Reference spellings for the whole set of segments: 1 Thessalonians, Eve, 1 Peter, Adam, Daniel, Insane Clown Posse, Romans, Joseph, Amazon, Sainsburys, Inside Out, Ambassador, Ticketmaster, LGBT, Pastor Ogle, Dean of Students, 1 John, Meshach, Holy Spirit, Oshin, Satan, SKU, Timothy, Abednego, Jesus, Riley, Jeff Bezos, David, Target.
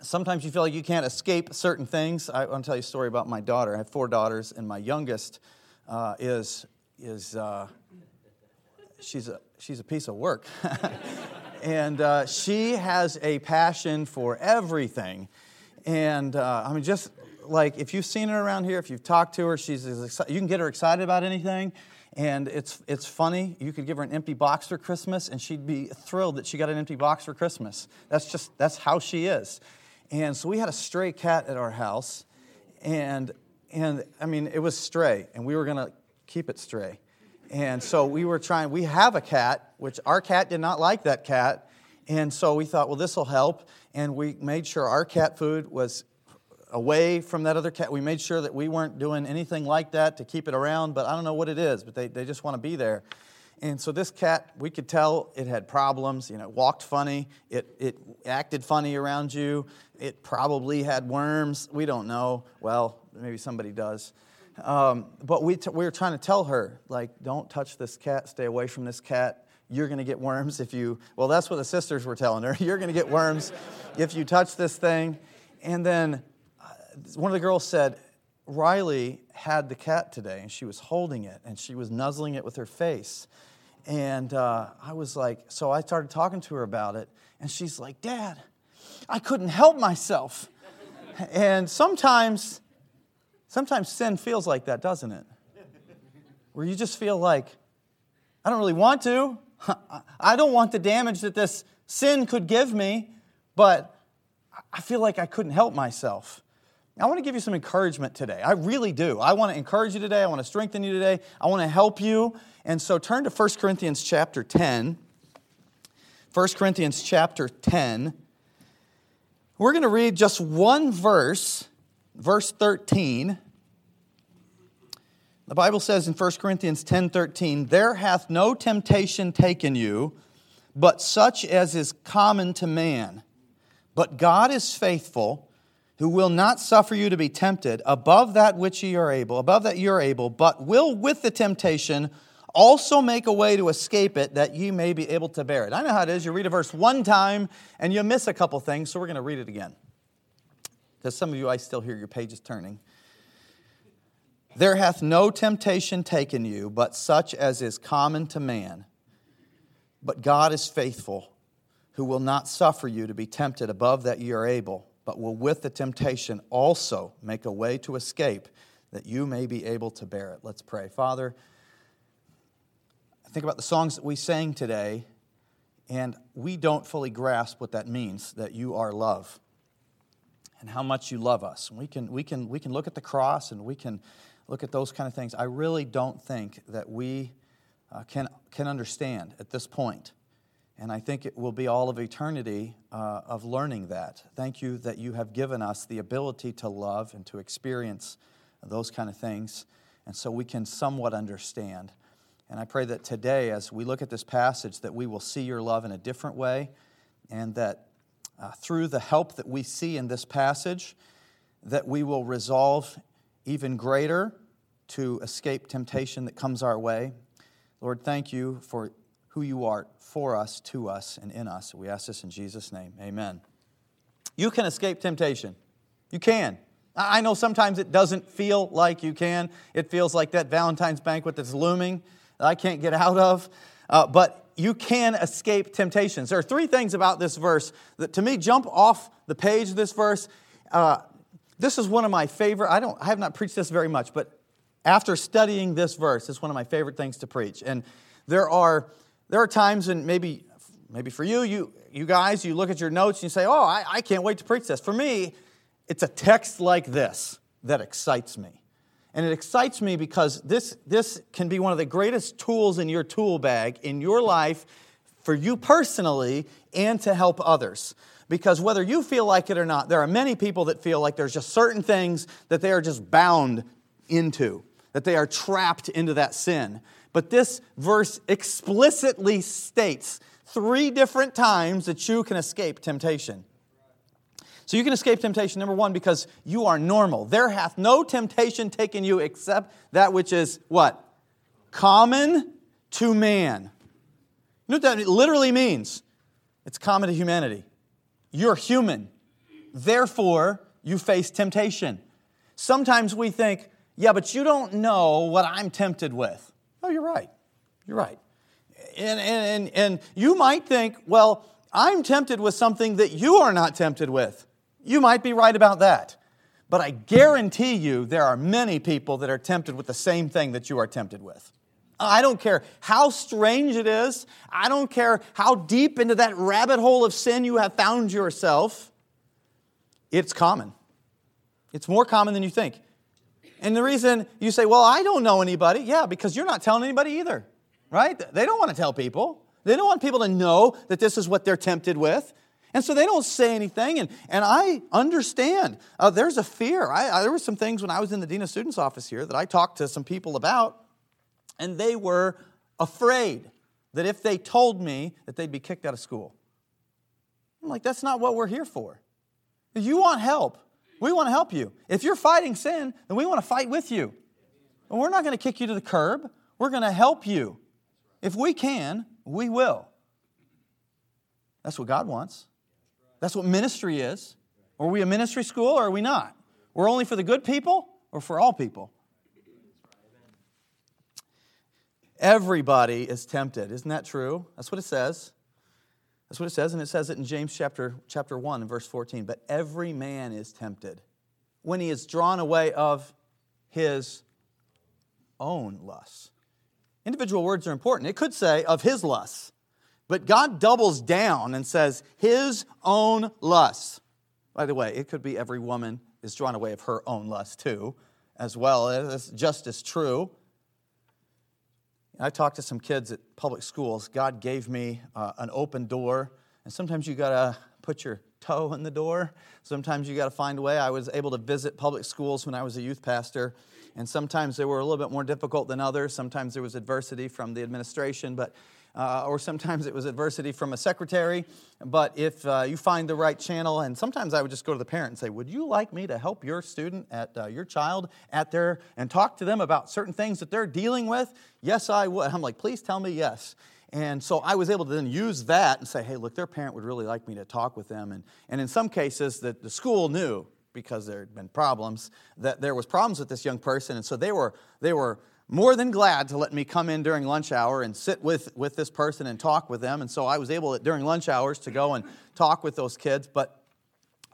Sometimes you feel like you can't escape certain things. I want to tell you a story about my daughter. I have four daughters, and my youngest she's a piece of work, and she has a passion for everything. And I mean, just like if you've seen her around here, if you've talked to her, you can get her excited about anything. And it's funny. You could give her an empty box for Christmas, and she'd be thrilled that she got an empty box for Christmas. That's how she is. And so we had a stray cat at our house, and I mean, it was stray, and we were going to keep it stray. And so we have a cat, which our cat did not like that cat, and so we thought, well, this will help, and we made sure our cat food was away from that other cat. We made sure that we weren't doing anything like that to keep it around, but I don't know what it is, but they just want to be there. And so this cat, we could tell it had problems. You know, it walked funny. It acted funny around you. It probably had worms. We don't know. Well, maybe somebody does. But we were trying to tell her, like, don't touch this cat. Stay away from this cat. You're going to get worms if you... Well, that's what the sisters were telling her. You're going to get worms if you touch this thing. And then one of the girls said, Riley had the cat today, and she was holding it, and she was nuzzling it with her face. And I was like, so I started talking to her about it, and she's like, Dad, I couldn't help myself. And sometimes sin feels like that, doesn't it? Where you just feel like, I don't really want to. I don't want the damage that this sin could give me, but I feel like I couldn't help myself. I want to give you some encouragement today. I really do. I want to encourage you today. I want to strengthen you today. I want to help you. And so turn to 1 Corinthians chapter 10. 1 Corinthians chapter 10. We're going to read just one verse, verse 13. The Bible says in 1 Corinthians 10:13, "There hath no temptation taken you, but such as is common to man. But God is faithful, who will not suffer you to be tempted above that ye are able, but will with the temptation also make a way to escape it, that ye may be able to bear it." I know how it is. You read a verse one time, and you miss a couple things, so we're going to read it again. Because some of you, I still hear your pages turning. "There hath no temptation taken you, but such as is common to man. But God is faithful, who will not suffer you to be tempted above that ye are able, but will with the temptation also make a way to escape, that you may be able to bear it." Let's pray. Father, I think about the songs that we sang today, and we don't fully grasp what that means, that you are love, and how much you love us. And we can look at the cross, and we can look at those kind of things. I really don't think that we can understand at this point. And I think it will be all of eternity of learning that. Thank you that you have given us the ability to love and to experience those kind of things. And so we can somewhat understand. And I pray that today, as we look at this passage, that we will see your love in a different way. And that through the help that we see in this passage, that we will resolve even greater to escape temptation that comes our way. Lord, thank you for who you are for us, to us, and in us. We ask this in Jesus' name. Amen. You can escape temptation. You can. I know sometimes it doesn't feel like you can. It feels like that Valentine's banquet that's looming that I can't get out of. But you can escape temptations. There are three things about this verse that, to me, jump off the page of this verse. This is one of my favorite. I have not preached this very much, but after studying this verse, it's one of my favorite things to preach. And there are times, and maybe for you guys, you look at your notes and you say, oh, I can't wait to preach this. For me, it's a text like this that excites me. And it excites me because this can be one of the greatest tools in your tool bag in your life for you personally and to help others. Because whether you feel like it or not, there are many people that feel like there's just certain things that they are just bound into, that they are trapped into that sin. But this verse explicitly states three different times that you can escape temptation. So you can escape temptation, number one, because you are normal. There hath no temptation taken you except that which is what? Common to man. You know what that literally means? It's common to humanity. You're human. Therefore, you face temptation. Sometimes we think, yeah, but you don't know what I'm tempted with. Oh, you're right. You're right. And you might think, well, I'm tempted with something that you are not tempted with. You might be right about that. But I guarantee you there are many people that are tempted with the same thing that you are tempted with. I don't care how strange it is. I don't care how deep into that rabbit hole of sin you have found yourself. It's common. It's more common than you think. And the reason you say, well, I don't know anybody. Yeah, because you're not telling anybody either, right? They don't want to tell people. They don't want people to know that this is what they're tempted with. And so they don't say anything. And I understand. There's a fear. There were some things when I was in the Dean of Students office here that I talked to some people about. And they were afraid that if they told me that they'd be kicked out of school. I'm like, that's not what we're here for. You want help. We want to help you. If you're fighting sin, then we want to fight with you. And we're not going to kick you to the curb. We're going to help you. If we can, we will. That's what God wants. That's what ministry is. Are we a ministry school or are we not? We're only for the good people or for all people? Everybody is tempted. Isn't that true? That's what it says. That's what it says, and it says it in James chapter 1, verse 14. But every man is tempted when he is drawn away of his own lusts. Individual words are important. It could say of his lusts, but God doubles down and says his own lusts. By the way, it could be every woman is drawn away of her own lust too, as well. That's just as true. I talked to some kids at public schools. God gave me an open door. And sometimes you got to put your toe in the door. Sometimes you got to find a way. I was able to visit public schools when I was a youth pastor. And sometimes they were a little bit more difficult than others. Sometimes there was adversity from the administration, but or sometimes it was adversity from a secretary. But if you find the right channel, and sometimes I would just go to the parent and say, would you like me to help your student at your child at their, and talk to them about certain things that they're dealing with? Yes, I would. I'm like, please tell me yes. And so I was able to then use that and say, hey, look, their parent would really like me to talk with them. And in some cases, the school knew, because there had been problems, that there was problems with this young person. And so they were more than glad to let me come in during lunch hour and sit with this person and talk with them. And so I was able during lunch hours to go and talk with those kids. But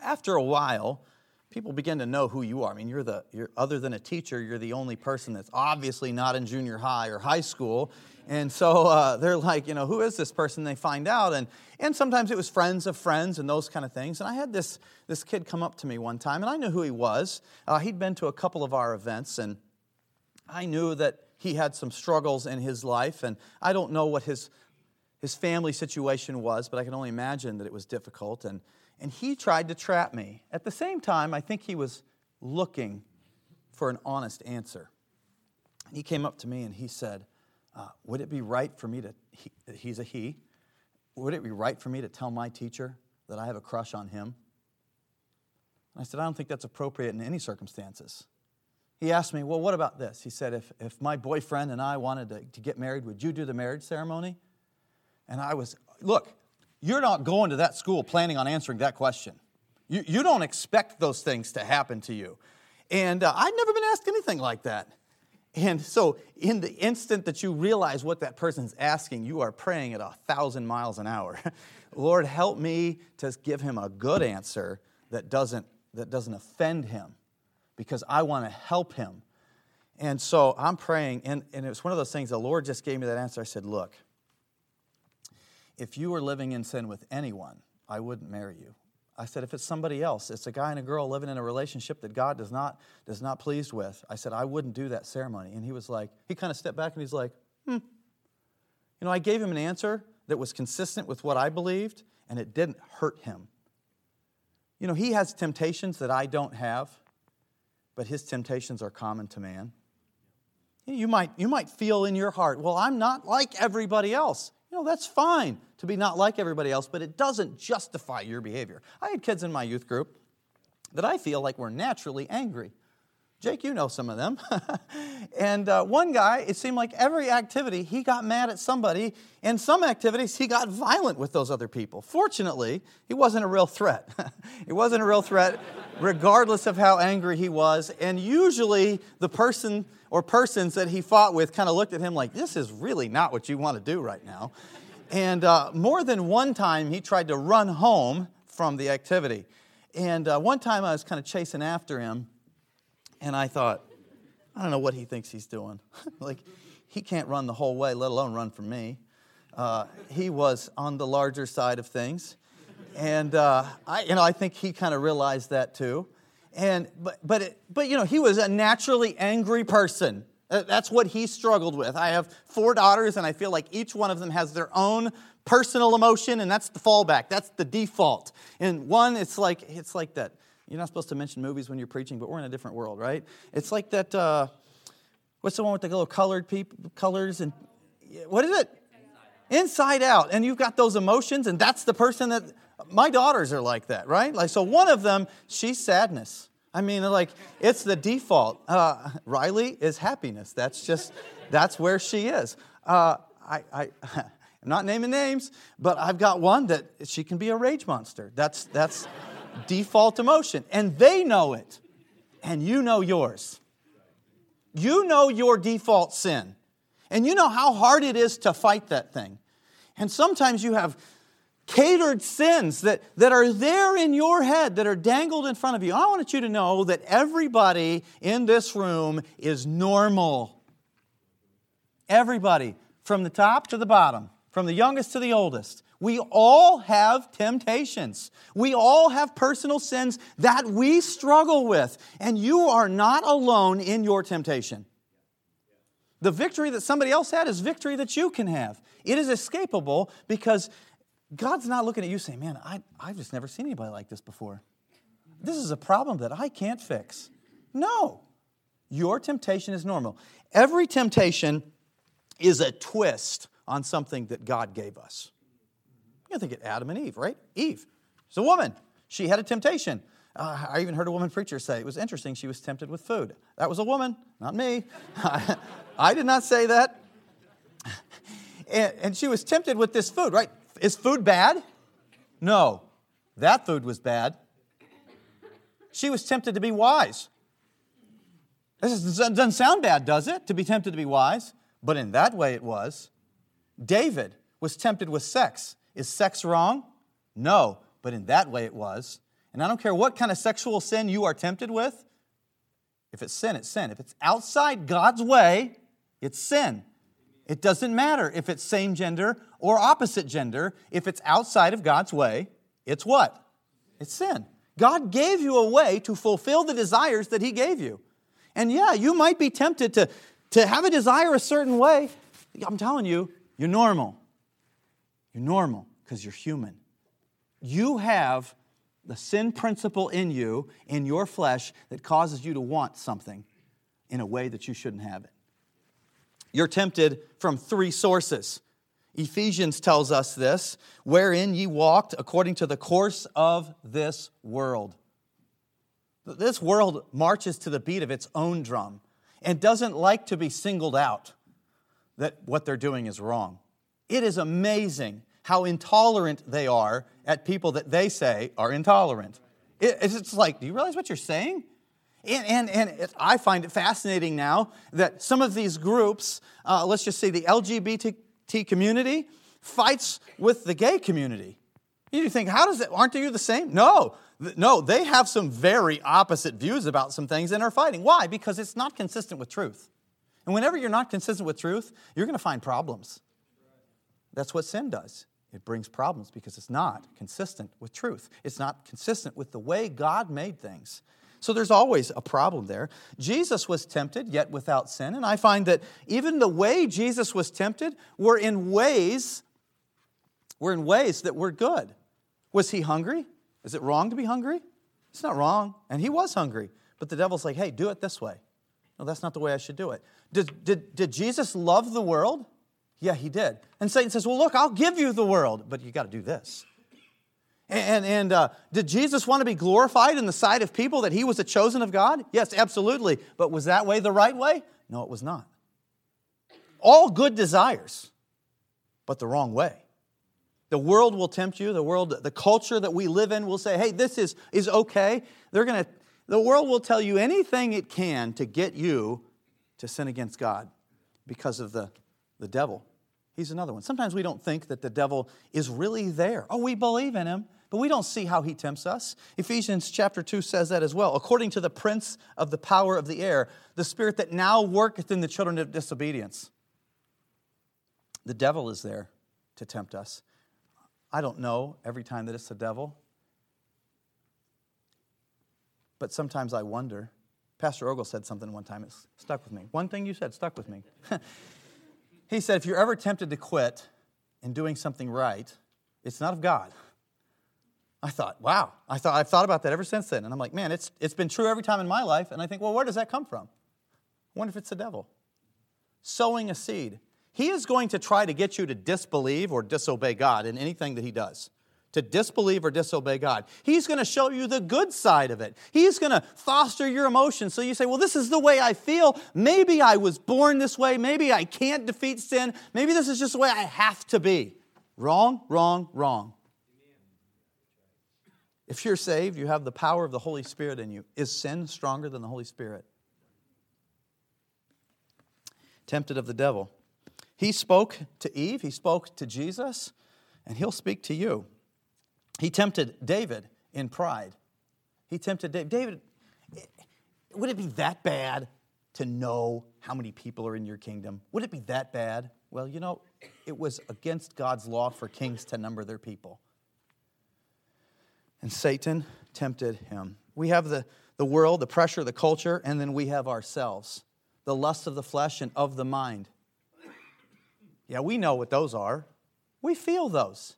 after a while, people begin to know who you are. I mean, you're other than a teacher, you're the only person that's obviously not in junior high or high school. And so they're like, you know, who is this person? They find out. And sometimes it was friends of friends and those kind of things. And I had this kid come up to me one time, and I knew who he was. He'd been to a couple of our events, and I knew that he had some struggles in his life, and I don't know what his family situation was, but I can only imagine that it was difficult. And he tried to trap me. At the same time, I think he was looking for an honest answer. He came up to me and he said, would it be right for me to, would it be right for me to tell my teacher that I have a crush on him? And I said, I don't think that's appropriate in any circumstances. He asked me, well, what about this? He said, if my boyfriend and I wanted to get married, would you do the marriage ceremony? And I was, look, you're not going to that school planning on answering that question. You don't expect those things to happen to you. And I'd never been asked anything like that. And so in the instant that you realize what that person's asking, you are praying at 1,000 miles an hour. Lord, help me to give him a good answer that doesn't offend him, because I want to help him. And so I'm praying, and it was one of those things, the Lord just gave me that answer. I said, look, if you were living in sin with anyone, I wouldn't marry you. I said, if it's somebody else, it's a guy and a girl living in a relationship that God does not pleased with, I said, I wouldn't do that ceremony. And he was like, he kind of stepped back and he's like, You know, I gave him an answer that was consistent with what I believed, and it didn't hurt him. You know, he has temptations that I don't have, but his temptations are common to man. You might feel in your heart, well, I'm not like everybody else. You know, that's fine to be not like everybody else, but it doesn't justify your behavior. I had kids in my youth group that I feel like were naturally angry, Jake, you know some of them. And one guy, it seemed like every activity, he got mad at somebody. And some activities, he got violent with those other people. Fortunately, he wasn't a real threat. He wasn't a real threat, regardless of how angry he was. And usually, the person or persons that he fought with kind of looked at him like, this is really not what you want to do right now. And more than one time, he tried to run home from the activity. And one time, I was kind of chasing after him. And I thought, I don't know what he thinks he's doing. Like, he can't run the whole way, let alone run from me. He was on the larger side of things. And I think he kind of realized that too. And but he was a naturally angry person. That's what he struggled with. I have 4 daughters, and I feel like each one of them has their own personal emotion, and that's the fallback. That's the default. And one, it's like that. You're not supposed to mention movies when you're preaching, but we're in a different world, right? It's like that, what's the one with the little colored people, colors, and what is it? Inside Out. And you've got those emotions, and that's the person that, my daughters are like that, right? Like, so one of them, she's sadness. I mean, like, it's the default. Riley is happiness. That's where she is. I'm not naming names, but I've got one that she can be a rage monster. That's default emotion, and they know it, and you know yours. You know your default sin, and you know how hard it is to fight that thing. And sometimes you have catered sins that are there in your head, that are dangled in front of you. I want you to know that everybody in this room is normal. Everybody, from the top to the bottom, from the youngest to the oldest. We all have temptations. We all have personal sins that we struggle with. And you are not alone in your temptation. The victory that somebody else had is victory that you can have. It is escapable because God's not looking at you saying, man, I've just never seen anybody like this before. This is a problem that I can't fix. No. Your temptation is normal. Every temptation is a twist on something that God gave us. I think it's Adam and Eve, right? Eve. She's a woman. She had a temptation. I even heard a woman preacher say it was interesting. She was tempted with food. That was a woman, not me. I did not say that. And she was tempted with this food, right? Is food bad? No. That food was bad. She was tempted to be wise. This doesn't sound bad, does it? To be tempted to be wise. But in that way it was. David was tempted with sex. Is sex wrong? No, but in that way it was. And I don't care what kind of sexual sin you are tempted with. If it's sin, it's sin. If it's outside God's way, it's sin. It doesn't matter if it's same gender or opposite gender. If it's outside of God's way, it's what? It's sin. God gave you a way to fulfill the desires that He gave you. And yeah, you might be tempted to have a desire a certain way. I'm telling you, you're normal. You're normal because you're human. You have the sin principle in you, in your flesh, that causes you to want something in a way that you shouldn't have it. You're tempted from 3 sources. Ephesians tells us this, wherein ye walked according to the course of this world. This world marches to the beat of its own drum and doesn't like to be singled out that what they're doing is wrong. It is amazing how intolerant they are at people that they say are intolerant. It's like, do you realize what you're saying? And I find it fascinating now that some of these groups, let's just say the LGBT community, fights with the gay community. You think, how does it, aren't you the same? No, they have some very opposite views about some things and are fighting. Why? Because it's not consistent with truth. And whenever you're not consistent with truth, you're going to find problems. That's what sin does. It brings problems because it's not consistent with truth. It's not consistent with the way God made things. So there's always a problem there. Jesus was tempted, yet without sin. And I find that even the way Jesus was tempted were in ways that were good. Was he hungry? Is it wrong to be hungry? It's not wrong. And he was hungry. But the devil's like, hey, do it this way. No, that's not the way I should do it. Did Jesus love the world? Yeah, he did. And Satan says, well, look, I'll give you the world, but you got to do this. And did Jesus want to be glorified in the sight of people that he was the chosen of God? Yes, absolutely. But was that way the right way? No, it was not. All good desires, but the wrong way. The world will tempt you. The culture that we live in will say, hey, this is okay. The world will tell you anything it can to get you to sin against God because of the devil. He's another one. Sometimes we don't think that the devil is really there. Oh, we believe in him, but we don't see how he tempts us. Ephesians chapter 2 says that as well. According to the prince of the power of the air, the spirit that now worketh in the children of disobedience. The devil is there to tempt us. I don't know every time that it's the devil, but sometimes I wonder. Pastor Ogle said something one time. It stuck with me. One thing you said stuck with me. He said, if you're ever tempted to quit in doing something right, it's not of God. I thought, wow. I've thought about that ever since then. And I'm like, man, it's been true every time in my life. And I think, well, where does that come from? I wonder if it's the devil. Sowing a seed. He is going to try to get you to disbelieve or disobey God in anything that he does. To disbelieve or disobey God. He's going to show you the good side of it. He's going to foster your emotions. So you say, well, this is the way I feel. Maybe I was born this way. Maybe I can't defeat sin. Maybe this is just the way I have to be. Wrong, wrong, wrong. If you're saved, you have the power of the Holy Spirit in you. Is sin stronger than the Holy Spirit? Tempted of the devil. He spoke to Eve. He spoke to Jesus. And he'll speak to you. He tempted David in pride. He tempted David. David, would it be that bad to know how many people are in your kingdom? Would it be that bad? Well, you know, it was against God's law for kings to number their people. And Satan tempted him. We have the world, the pressure, the culture, and then we have ourselves. The lust of the flesh and of the mind. Yeah, we know what those are. We feel those.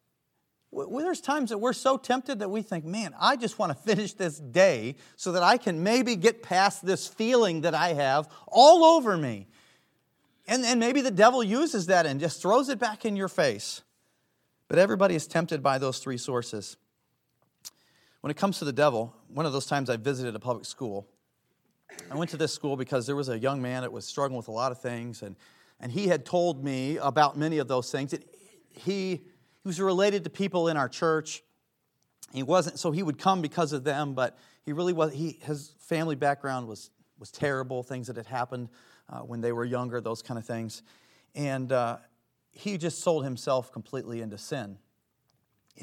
There's times that we're so tempted that we think, man, I just want to finish this day so that I can maybe get past this feeling that I have all over me. And maybe the devil uses that and just throws it back in your face. But everybody is tempted by those three sources. When it comes to the devil, one of those times I visited a public school. I went to this school because there was a young man that was struggling with a lot of things, and he had told me about many of those things. He was related to people in our church. He wasn't, so he would come because of them, but he really was. His family background was terrible, things that had happened when they were younger, those kind of things. And he just sold himself completely into sin.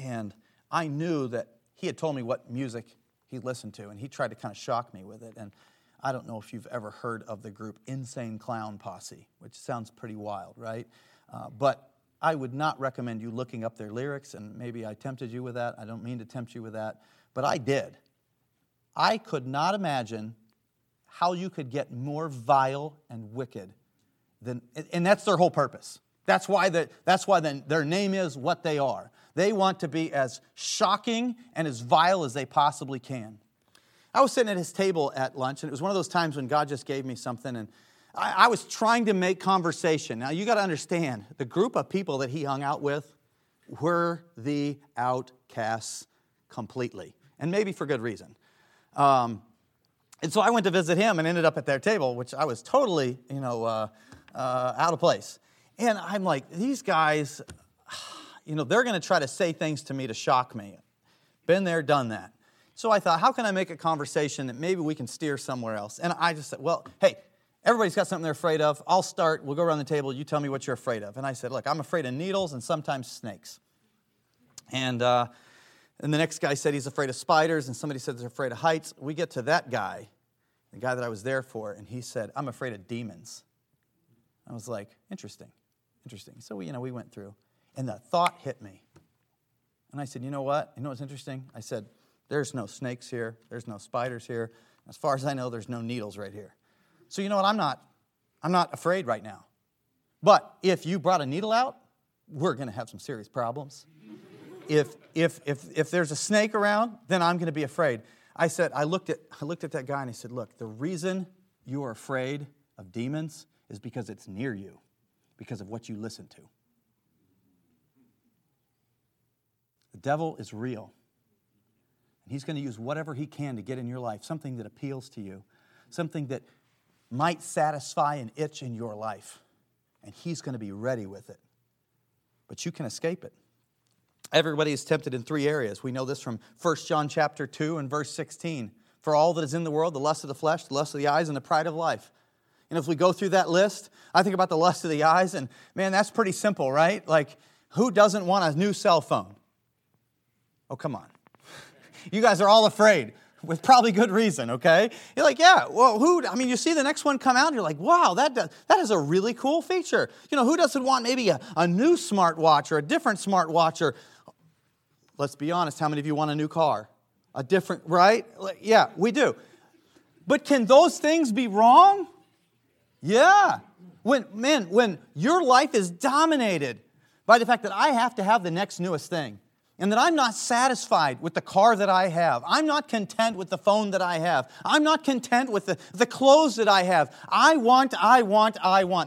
And I knew that he had told me what music he listened to, and he tried to kind of shock me with it. And I don't know if you've ever heard of the group Insane Clown Posse, which sounds pretty wild, right? But I would not recommend you looking up their lyrics, and maybe I tempted you with that. I don't mean to tempt you with that, but I did. I could not imagine how you could get more vile and wicked than, and that's their whole purpose. That's why their name is what they are. They want to be as shocking and as vile as they possibly can. I was sitting at his table at lunch, and it was one of those times when God just gave me something, and I was trying to make conversation. Now, you got to understand, the group of people that he hung out with were the outcasts completely, and maybe for good reason. And so I went to visit him and ended up at their table, which I was totally, out of place. And I'm like, these guys, they're going to try to say things to me to shock me. Been there, done that. So I thought, how can I make a conversation that maybe we can steer somewhere else? And I just said, well, hey, everybody's got something they're afraid of. I'll start. We'll go around the table. You tell me what you're afraid of. And I said, look, I'm afraid of needles and sometimes snakes. And the next guy said he's afraid of spiders. And somebody said they're afraid of heights. We get to that guy, the guy that I was there for. And he said, I'm afraid of demons. I was like, interesting. So, we went through. And the thought hit me. And I said, you know what? You know what's interesting? I said, there's no snakes here. There's no spiders here. As far as I know, there's no needles right here. So you know what, I'm not afraid right now. But if you brought a needle out, we're going to have some serious problems. If there's a snake around, then I'm going to be afraid. I said, I looked at that guy and I said, look, the reason you are afraid of demons is because it's near you, because of what you listen to. The devil is real. And he's going to use whatever he can to get in your life, something that appeals to you, something that might satisfy an itch in your life. And he's going to be ready with it. But you can escape it. Everybody is tempted in three areas. We know this from 1 John chapter 2 and verse 16. For all that is in the world, the lust of the flesh, the lust of the eyes, and the pride of life. And if we go through that list, I think about the lust of the eyes, and man, that's pretty simple, right? Like, who doesn't want a new cell phone? Oh, come on. You guys are all afraid, with probably good reason, okay? You're like, yeah, well, you see the next one come out, and you're like, wow, that is a really cool feature. You know, who doesn't want maybe a new smartwatch or a different smartwatch? Or, let's be honest, how many of you want a new car? A different, right? Yeah, we do. But can those things be wrong? Yeah. When your life is dominated by the fact that I have to have the next newest thing, and that I'm not satisfied with the car that I have. I'm not content with the phone that I have. I'm not content with the clothes that I have. I want.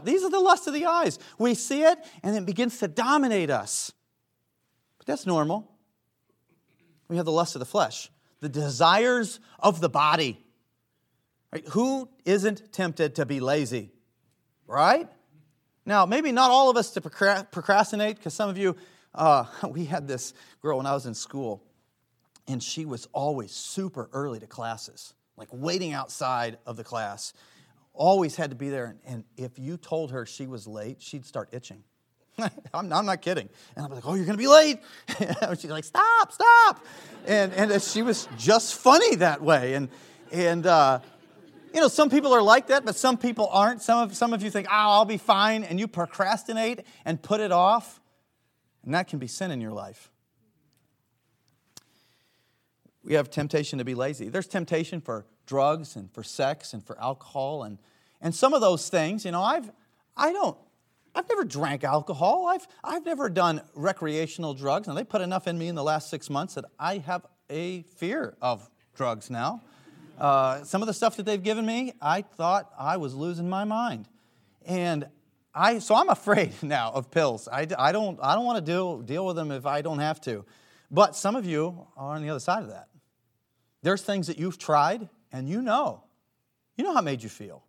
These are the lusts of the eyes. We see it, and it begins to dominate us. But that's normal. We have the lust of the flesh, the desires of the body. Right? Who isn't tempted to be lazy, right? Now, maybe not all of us to procrastinate, because some of you, we had this girl when I was in school, and she was always super early to classes, like waiting outside of the class, always had to be there. And if you told her she was late, she'd start itching. I'm not kidding. And I'm like, oh, you're going to be late. And she's like, stop. And she was just funny that way. And you know, some people are like that, but some people aren't. Some of you think, I'll be fine. And you procrastinate and put it off. And that can be sin in your life. We have temptation to be lazy. There's temptation for drugs and for sex and for alcohol. And some of those things, you know, I've never drank alcohol. I've never done recreational drugs. Now, they put enough in me in the last 6 months that I have a fear of drugs now. Some of the stuff that they've given me, I thought I was losing my mind. So I'm afraid now of pills. I don't want to deal with them if I don't have to. But some of you are on the other side of that. There's things that you've tried, and you know how it made you feel.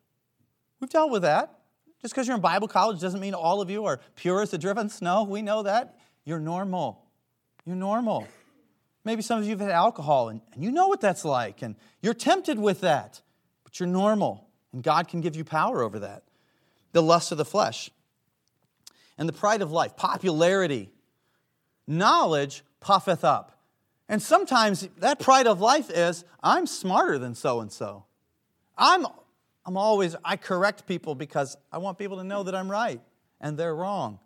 We've dealt with that. Just because you're in Bible college doesn't mean all of you are pure as the driven snow. We know that. You're normal. Maybe some of you have had alcohol, and you know what that's like, and you're tempted with that. But you're normal, and God can give you power over that. The lust of the flesh, and the pride of life, popularity. Knowledge puffeth up. And sometimes that pride of life is, I'm smarter than so-and-so. I correct people because I want people to know that I'm right and they're wrong.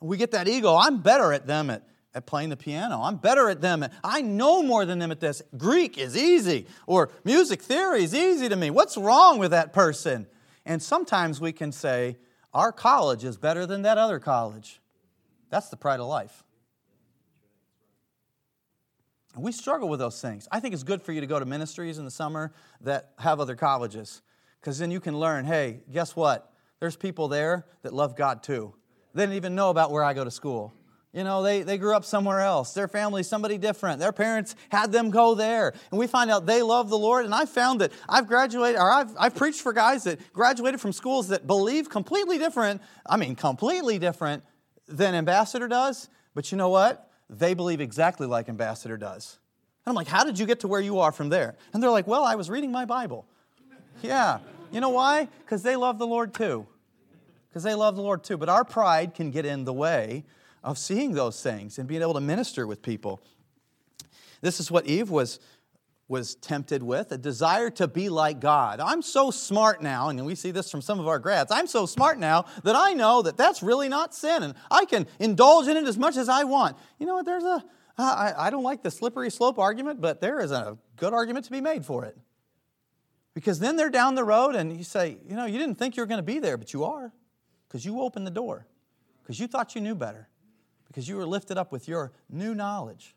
And we get that ego. I'm better at them at playing the piano. I'm better at them. I know more than them at this. Greek is easy, or music theory is easy to me. What's wrong with that person? And sometimes we can say, our college is better than that other college. That's the pride of life. And we struggle with those things. I think it's good for you to go to ministries in the summer that have other colleges. Because then you can learn, hey, guess what? There's people there that love God too. They didn't even know about where I go to school. You know, they grew up somewhere else. Their family's somebody different. Their parents had them go there. And we find out they love the Lord. And I found that I've preached for guys that graduated from schools that believe completely different than Ambassador does. But you know what? They believe exactly like Ambassador does. And I'm like, how did you get to where you are from there? And they're like, well, I was reading my Bible. Yeah. You know why? Because they love the Lord too. But our pride can get in the way of seeing those things and being able to minister with people. This is what Eve was tempted with, a desire to be like God. I'm so smart now, and we see this from some of our grads, I'm so smart now that I know that that's really not sin, and I can indulge in it as much as I want. You know what, I don't like the slippery slope argument, but there is a good argument to be made for it. Because then they're down the road, and you say, you know, you didn't think you were going to be there, but you are, because you opened the door, because you thought you knew better, because you were lifted up with your new knowledge.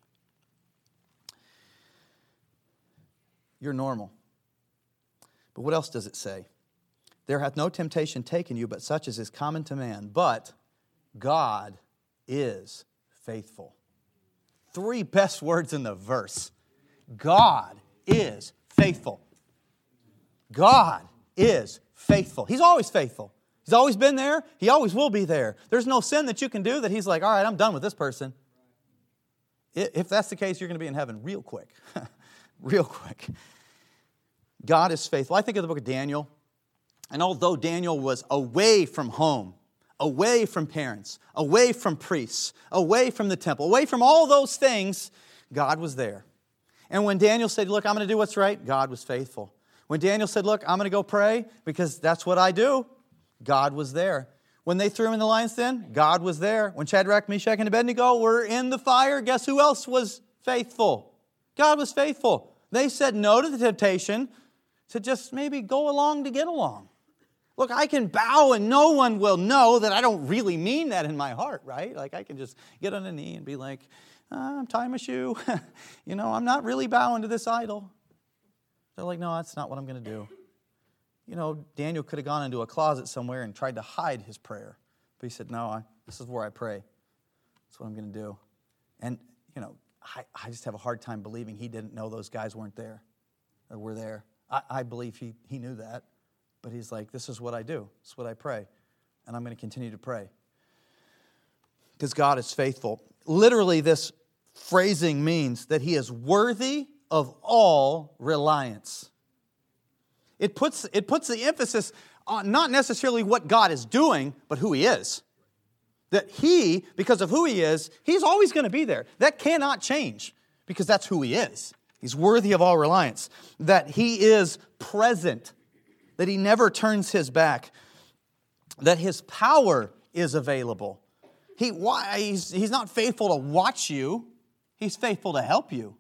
You're normal. But what else does it say? There hath no temptation taken you, but such as is common to man. But God is faithful. Three best words in the verse. God is faithful. God is faithful. He's always faithful. He's always been there. He always will be there. There's no sin that you can do that He's like, all right, I'm done with this person. If that's the case, you're going to be in heaven real quick. Real quick. God is faithful. I think of the book of Daniel. And although Daniel was away from home, away from parents, away from priests, away from the temple, away from all those things, God was there. And when Daniel said, look, I'm going to do what's right, God was faithful. When Daniel said, look, I'm going to go pray because that's what I do, God was there. When they threw him in the lion's den, God was there. When Shadrach, Meshach, and Abednego were in the fire, guess who else was faithful? God was faithful. They said no to the temptation to just maybe go along to get along. Look, I can bow and no one will know that I don't really mean that in my heart, right? Like I can just get on a knee and be like, I'm tying my shoe. You know, I'm not really bowing to this idol. They're like, no, that's not what I'm going to do. You know, Daniel could have gone into a closet somewhere and tried to hide his prayer. But he said, no, this is where I pray. That's what I'm going to do. And, you know, I just have a hard time believing he didn't know those guys weren't there or were there. I believe he knew that. But he's like, this is what I do. This is what I pray. And I'm going to continue to pray. Because God is faithful. Literally, this phrasing means that He is worthy of all reliance. It puts the emphasis on not necessarily what God is doing, but who He is. That He, because of who He is, He's always going to be there. That cannot change because that's who He is. He's worthy of all reliance. That He is present. That He never turns His back. That His power is available. He's not faithful to watch you. He's faithful to help you.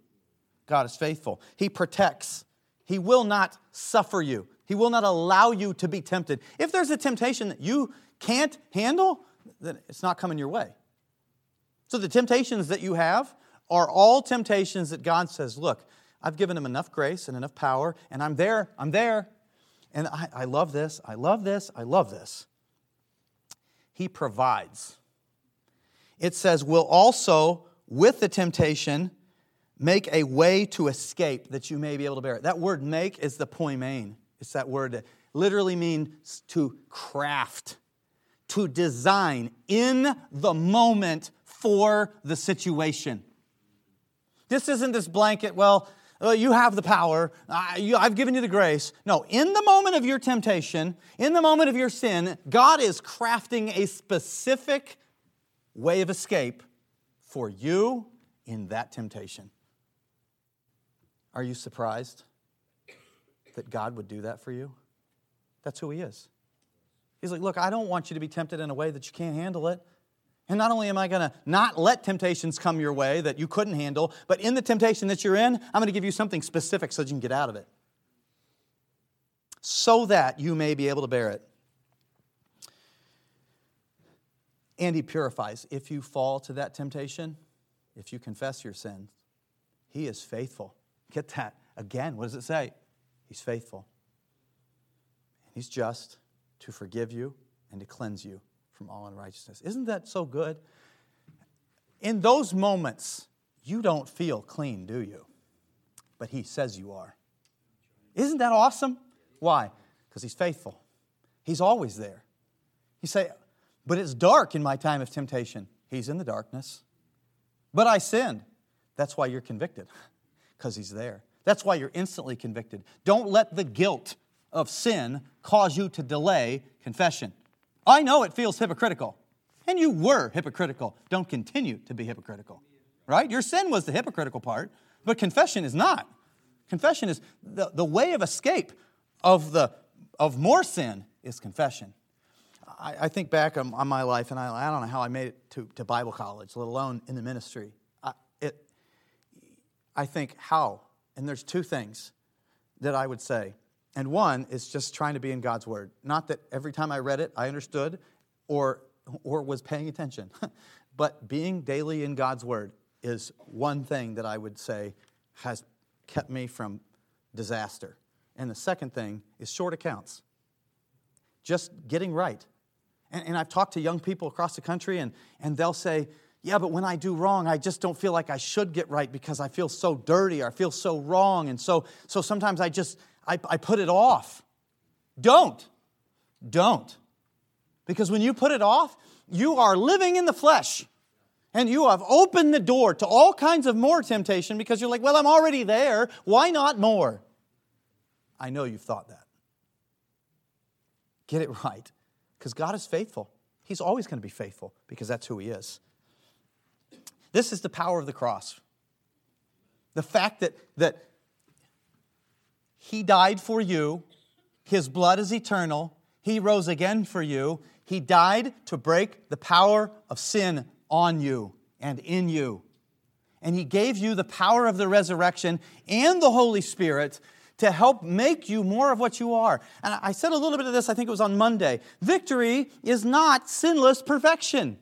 God is faithful. He protects. He will not suffer you. He will not allow you to be tempted. If there's a temptation that you can't handle, then it's not coming your way. So the temptations that you have are all temptations that God says, look, I've given Him enough grace and enough power, and I'm there. And I love this, I love this, I love this. He provides. It says, will also, with the temptation, make a way to escape that you may be able to bear it. That word make is the poimen. It's that word that literally means to craft, to design in the moment for the situation. This isn't this blanket, well, you have the power, I've given you the grace. No, in the moment of your temptation, in the moment of your sin, God is crafting a specific way of escape for you in that temptation. Are you surprised that God would do that for you? That's who He is. He's like, look, I don't want you to be tempted in a way that you can't handle it. And not only am I going to not let temptations come your way that you couldn't handle, but in the temptation that you're in, I'm going to give you something specific so that you can get out of it. So that you may be able to bear it. And He purifies. If you fall to that temptation, if you confess your sins, He is faithful. Get that. Again, what does it say? He's faithful. He's just to forgive you and to cleanse you from all unrighteousness. Isn't that so good? In those moments, you don't feel clean, do you? But He says you are. Isn't that awesome? Why? Because He's faithful. He's always there. You say, but it's dark in my time of temptation. He's in the darkness. But I sinned. That's why you're convicted, because He's there. That's why you're instantly convicted. Don't let the guilt of sin cause you to delay confession. I know it feels hypocritical, and you were hypocritical. Don't continue to be hypocritical, right? Your sin was the hypocritical part, but confession is not. Confession is the way of escape of more sin is confession. I think back on my life, and I don't know how I made it to Bible college, let alone in the ministry. I think how, and there's two things that I would say. And one is just trying to be in God's Word. Not that every time I read it, I understood or was paying attention. But being daily in God's Word is one thing that I would say has kept me from disaster. And the second thing is short accounts. Just getting right. And I've talked to young people across the country, and they'll say, Yeah, but when I do wrong, I just don't feel like I should get right because I feel so dirty or I feel so wrong. And so sometimes I put it off. Don't. Because when you put it off, you are living in the flesh. And you have opened the door to all kinds of more temptation because you're like, well, I'm already there. Why not more? I know you've thought that. Get it right. Because God is faithful. He's always going to be faithful because that's who He is. This is the power of the cross. The fact that He died for you. His blood is eternal. He rose again for you. He died to break the power of sin on you and in you. And He gave you the power of the resurrection and the Holy Spirit to help make you more of what you are. And I said a little bit of this, I think it was on Monday. Victory is not sinless perfection.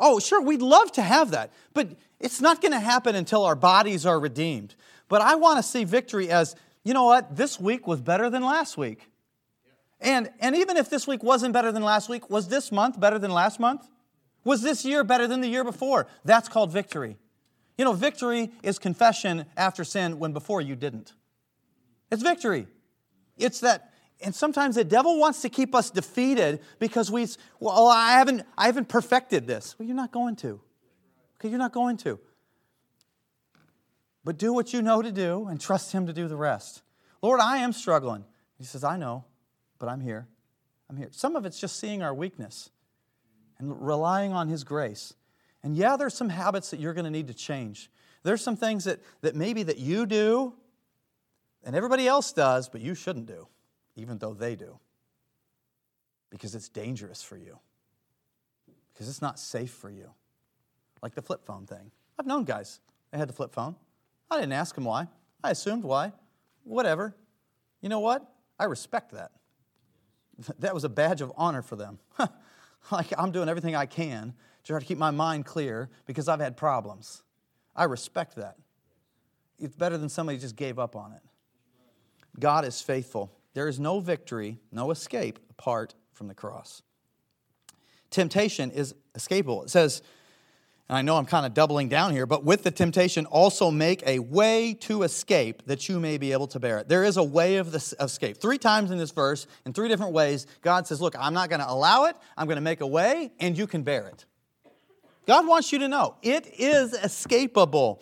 Oh, sure, we'd love to have that, but it's not going to happen until our bodies are redeemed. But I want to see victory as, you know what, this week was better than last week. And even if this week wasn't better than last week, was this month better than last month? Was this year better than the year before? That's called victory. You know, victory is confession after sin when before you didn't. It's victory. It's that, and sometimes the devil wants to keep us defeated because I haven't perfected this. Well, you're not going to. Okay, you're not going to. But do what you know to do and trust Him to do the rest. Lord, I am struggling. He says, I know, but I'm here. I'm here. Some of it's just seeing our weakness and relying on His grace. And yeah, there's some habits that you're going to need to change. There's some things that maybe that you do and everybody else does, but you shouldn't do, even though they do, because it's dangerous for you, because it's not safe for you. Like the flip phone thing. I've known guys that had the flip phone. I didn't ask them why. I assumed why. Whatever. You know what? I respect that. That was a badge of honor for them. Like, I'm doing everything I can to try to keep my mind clear because I've had problems. I respect that. It's better than somebody just gave up on it. God is faithful. There is no victory, no escape apart from the cross. Temptation is escapable. It says, and I know I'm kind of doubling down here, but with the temptation also make a way to escape that you may be able to bear it. There is a way of escape. 3 times in this verse, in 3 different ways, God says, look, I'm not going to allow it. I'm going to make a way, and you can bear it. God wants you to know it is escapable.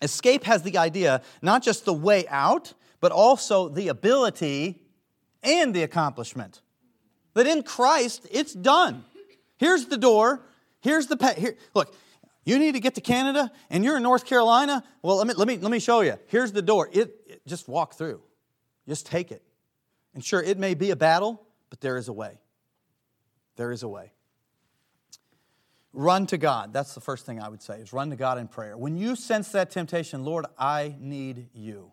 Escape has the idea, not just the way out, but also the ability and the accomplishment. That in Christ, it's done. Here's the door. Here's the path. Here, look, you need to get to Canada and you're in North Carolina. Well, let me show you. Here's the door. It just walk through. Just take it. And sure, it may be a battle, but there is a way. There is a way. Run to God. That's the first thing I would say is run to God in prayer. When you sense that temptation, Lord, I need you.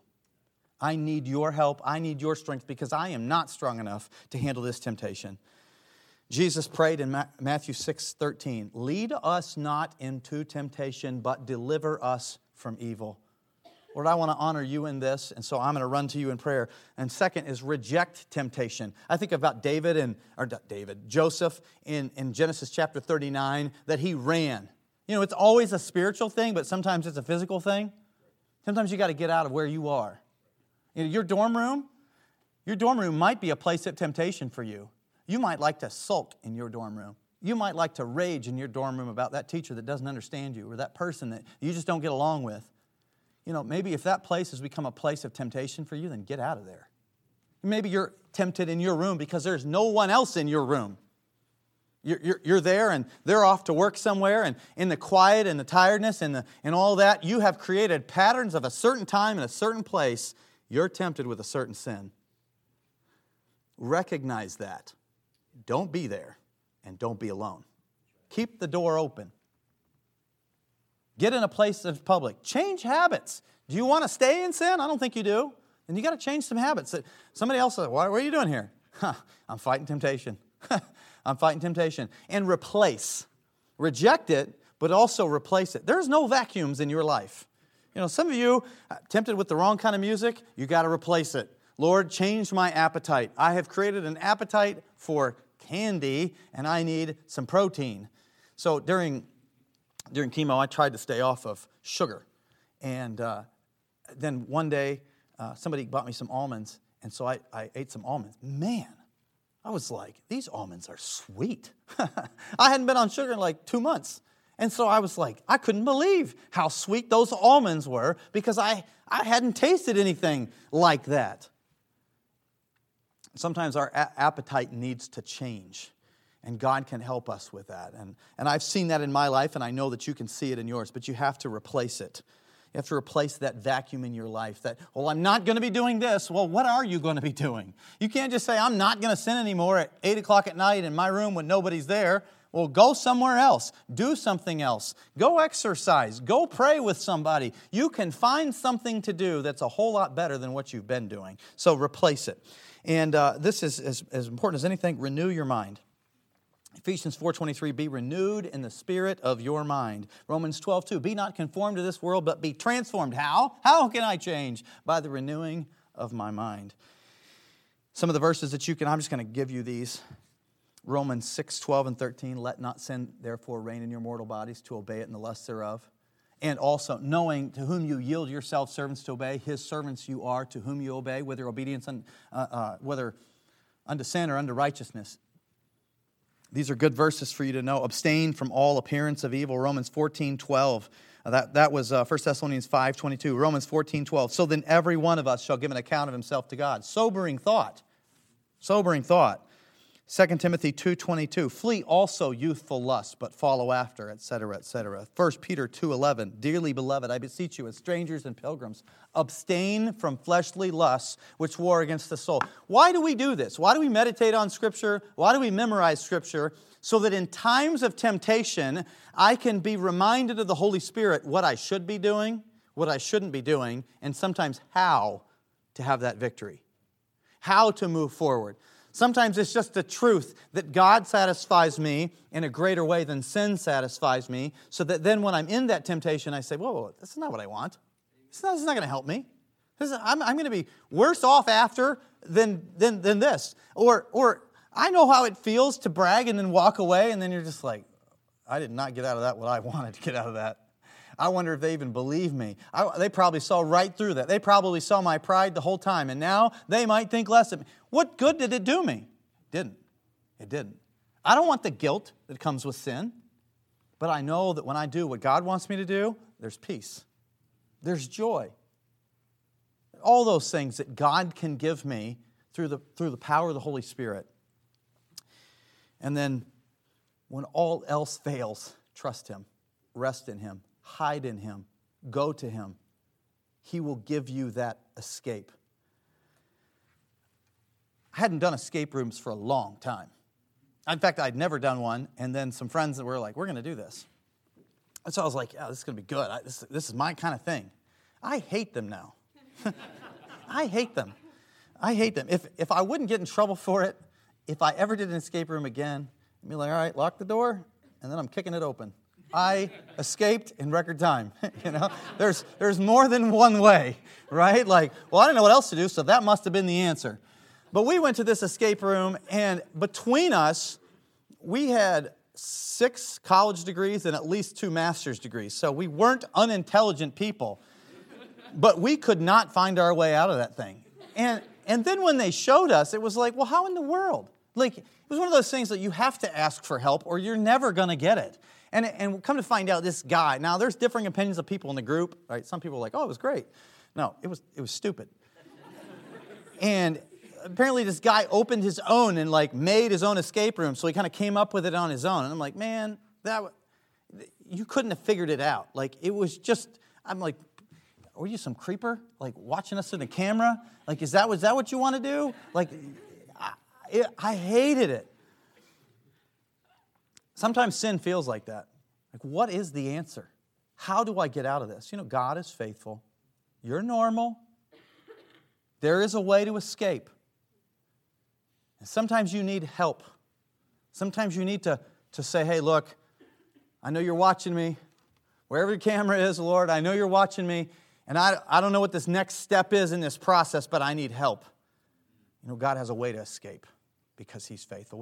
I need your help. I need your strength because I am not strong enough to handle this temptation. Jesus prayed in Matthew 6:13, lead us not into temptation, but deliver us from evil. Lord, I want to honor you in this, and so I'm going to run to you in prayer. And second is reject temptation. I think about Joseph in Genesis chapter 39, that he ran. You know, it's always a spiritual thing, but sometimes it's a physical thing. Sometimes you got to get out of where you are. You know, your dorm room might be a place of temptation for you. You might like to sulk in your dorm room. You might like to rage in your dorm room about that teacher that doesn't understand you or that person that you just don't get along with. You know, maybe if that place has become a place of temptation for you, then get out of there. Maybe you're tempted in your room because there's no one else in your room. You're there and they're off to work somewhere, and in the quiet and the tiredness and all that, you have created patterns of a certain time and a certain place. You're tempted with a certain sin. Recognize that. Don't be there, and don't be alone. Keep the door open. Get in a place of public. Change habits. Do you want to stay in sin? I don't think you do. Then you got to change some habits. Somebody else says, what are you doing here? I'm fighting temptation. I'm fighting temptation. And replace. Reject it, but also replace it. There's no vacuums in your life. You know, some of you are tempted with the wrong kind of music. You got to replace it. Lord, change my appetite. I have created an appetite for candy, and I need some protein. So during during chemo, I tried to stay off of sugar. And then one day, somebody bought me some almonds, and so I ate some almonds. Man, I was like, these almonds are sweet. I hadn't been on sugar in like 2 months. And so I was like, I couldn't believe how sweet those almonds were because I hadn't tasted anything like that. Sometimes our appetite needs to change, and God can help us with that. And I've seen that in my life, and I know that you can see it in yours, but you have to replace it. You have to replace that vacuum in your life that, well, I'm not going to be doing this. Well, what are you going to be doing? You can't just say, I'm not going to sin anymore at 8 o'clock at night in my room when nobody's there. Well, go somewhere else. Do something else. Go exercise. Go pray with somebody. You can find something to do that's a whole lot better than what you've been doing. So replace it. And this is as important as anything. Renew your mind. Ephesians 4:23, be renewed in the spirit of your mind. Romans 12:2, be not conformed to this world, but be transformed. How? How can I change? By the renewing of my mind. Some of the verses that you can, I'm just going to give you these. Romans 6:12 and 13, let not sin therefore reign in your mortal bodies to obey it in the lust thereof. And also, knowing to whom you yield yourselves servants to obey, his servants you are, to whom you obey, whether obedience, whether unto sin or unto righteousness. These are good verses for you to know. Abstain from all appearance of evil. Romans 14:12. That was 1 Thessalonians 5:22. Romans 14:12. So then every one of us shall give an account of himself to God. Sobering thought. Sobering thought. 2 Timothy 2:22. Flee also youthful lust, but follow after, etc., etc. 1 Peter 2:11. Dearly beloved, I beseech you as strangers and pilgrims, abstain from fleshly lusts which war against the soul. Why do we do this? Why do we meditate on Scripture? Why do we memorize Scripture? So that in times of temptation, I can be reminded of the Holy Spirit what I should be doing, what I shouldn't be doing, and sometimes how to have that victory, how to move forward. Sometimes it's just the truth that God satisfies me in a greater way than sin satisfies me, so that then when I'm in that temptation, I say, whoa, this is not what I want. This is not going to help me. I'm going to be worse off after than this. Or I know how it feels to brag and then walk away, and then you're just like, I did not get out of that what I wanted to get out of that. I wonder if they even believe me. They probably saw right through that. They probably saw my pride the whole time, and now they might think less of me. What good did it do me? It didn't. I don't want the guilt that comes with sin, but I know that when I do what God wants me to do, there's peace. There's joy. All those things that God can give me through the power of the Holy Spirit. And then when all else fails, trust Him. Rest in Him. Hide in Him. Go to Him. He will give you that escape. I hadn't done escape rooms for a long time. In fact, I'd never done one, and then some friends that were like, we're going to do this. And so I was like, yeah, this is going to be good. This is my kind of thing. I hate them now. I hate them. If I wouldn't get in trouble for it, if I ever did an escape room again, I'd be like, all right, lock the door, and then I'm kicking it open. I escaped in record time, you know? There's more than one way, right? Like, well, I didn't know what else to do, so that must have been the answer. But we went to this escape room, and between us, we had 6 college degrees and at least 2 master's degrees, so we weren't unintelligent people. But we could not find our way out of that thing. And then when they showed us, it was like, well, how in the world? Like, it was one of those things that you have to ask for help or you're never going to get it. And come to find out, this guy, now there's differing opinions of people in the group, right? Some people are like, oh, it was great. No, it was stupid. And apparently this guy opened his own and like made his own escape room, so he kind of came up with it on his own. And I'm like, man, you couldn't have figured it out. Like, it was just, I'm like, were you some creeper? Like, watching us in the camera? Like, is that what you want to do? Like, I hated it. Sometimes sin feels like that. Like, what is the answer? How do I get out of this? You know, God is faithful. You're normal. There is a way to escape. And sometimes you need help. Sometimes you need to say, hey, look, I know you're watching me. Wherever your camera is, Lord, I know you're watching me. And I don't know what this next step is in this process, but I need help. You know, God has a way to escape because He's faithful.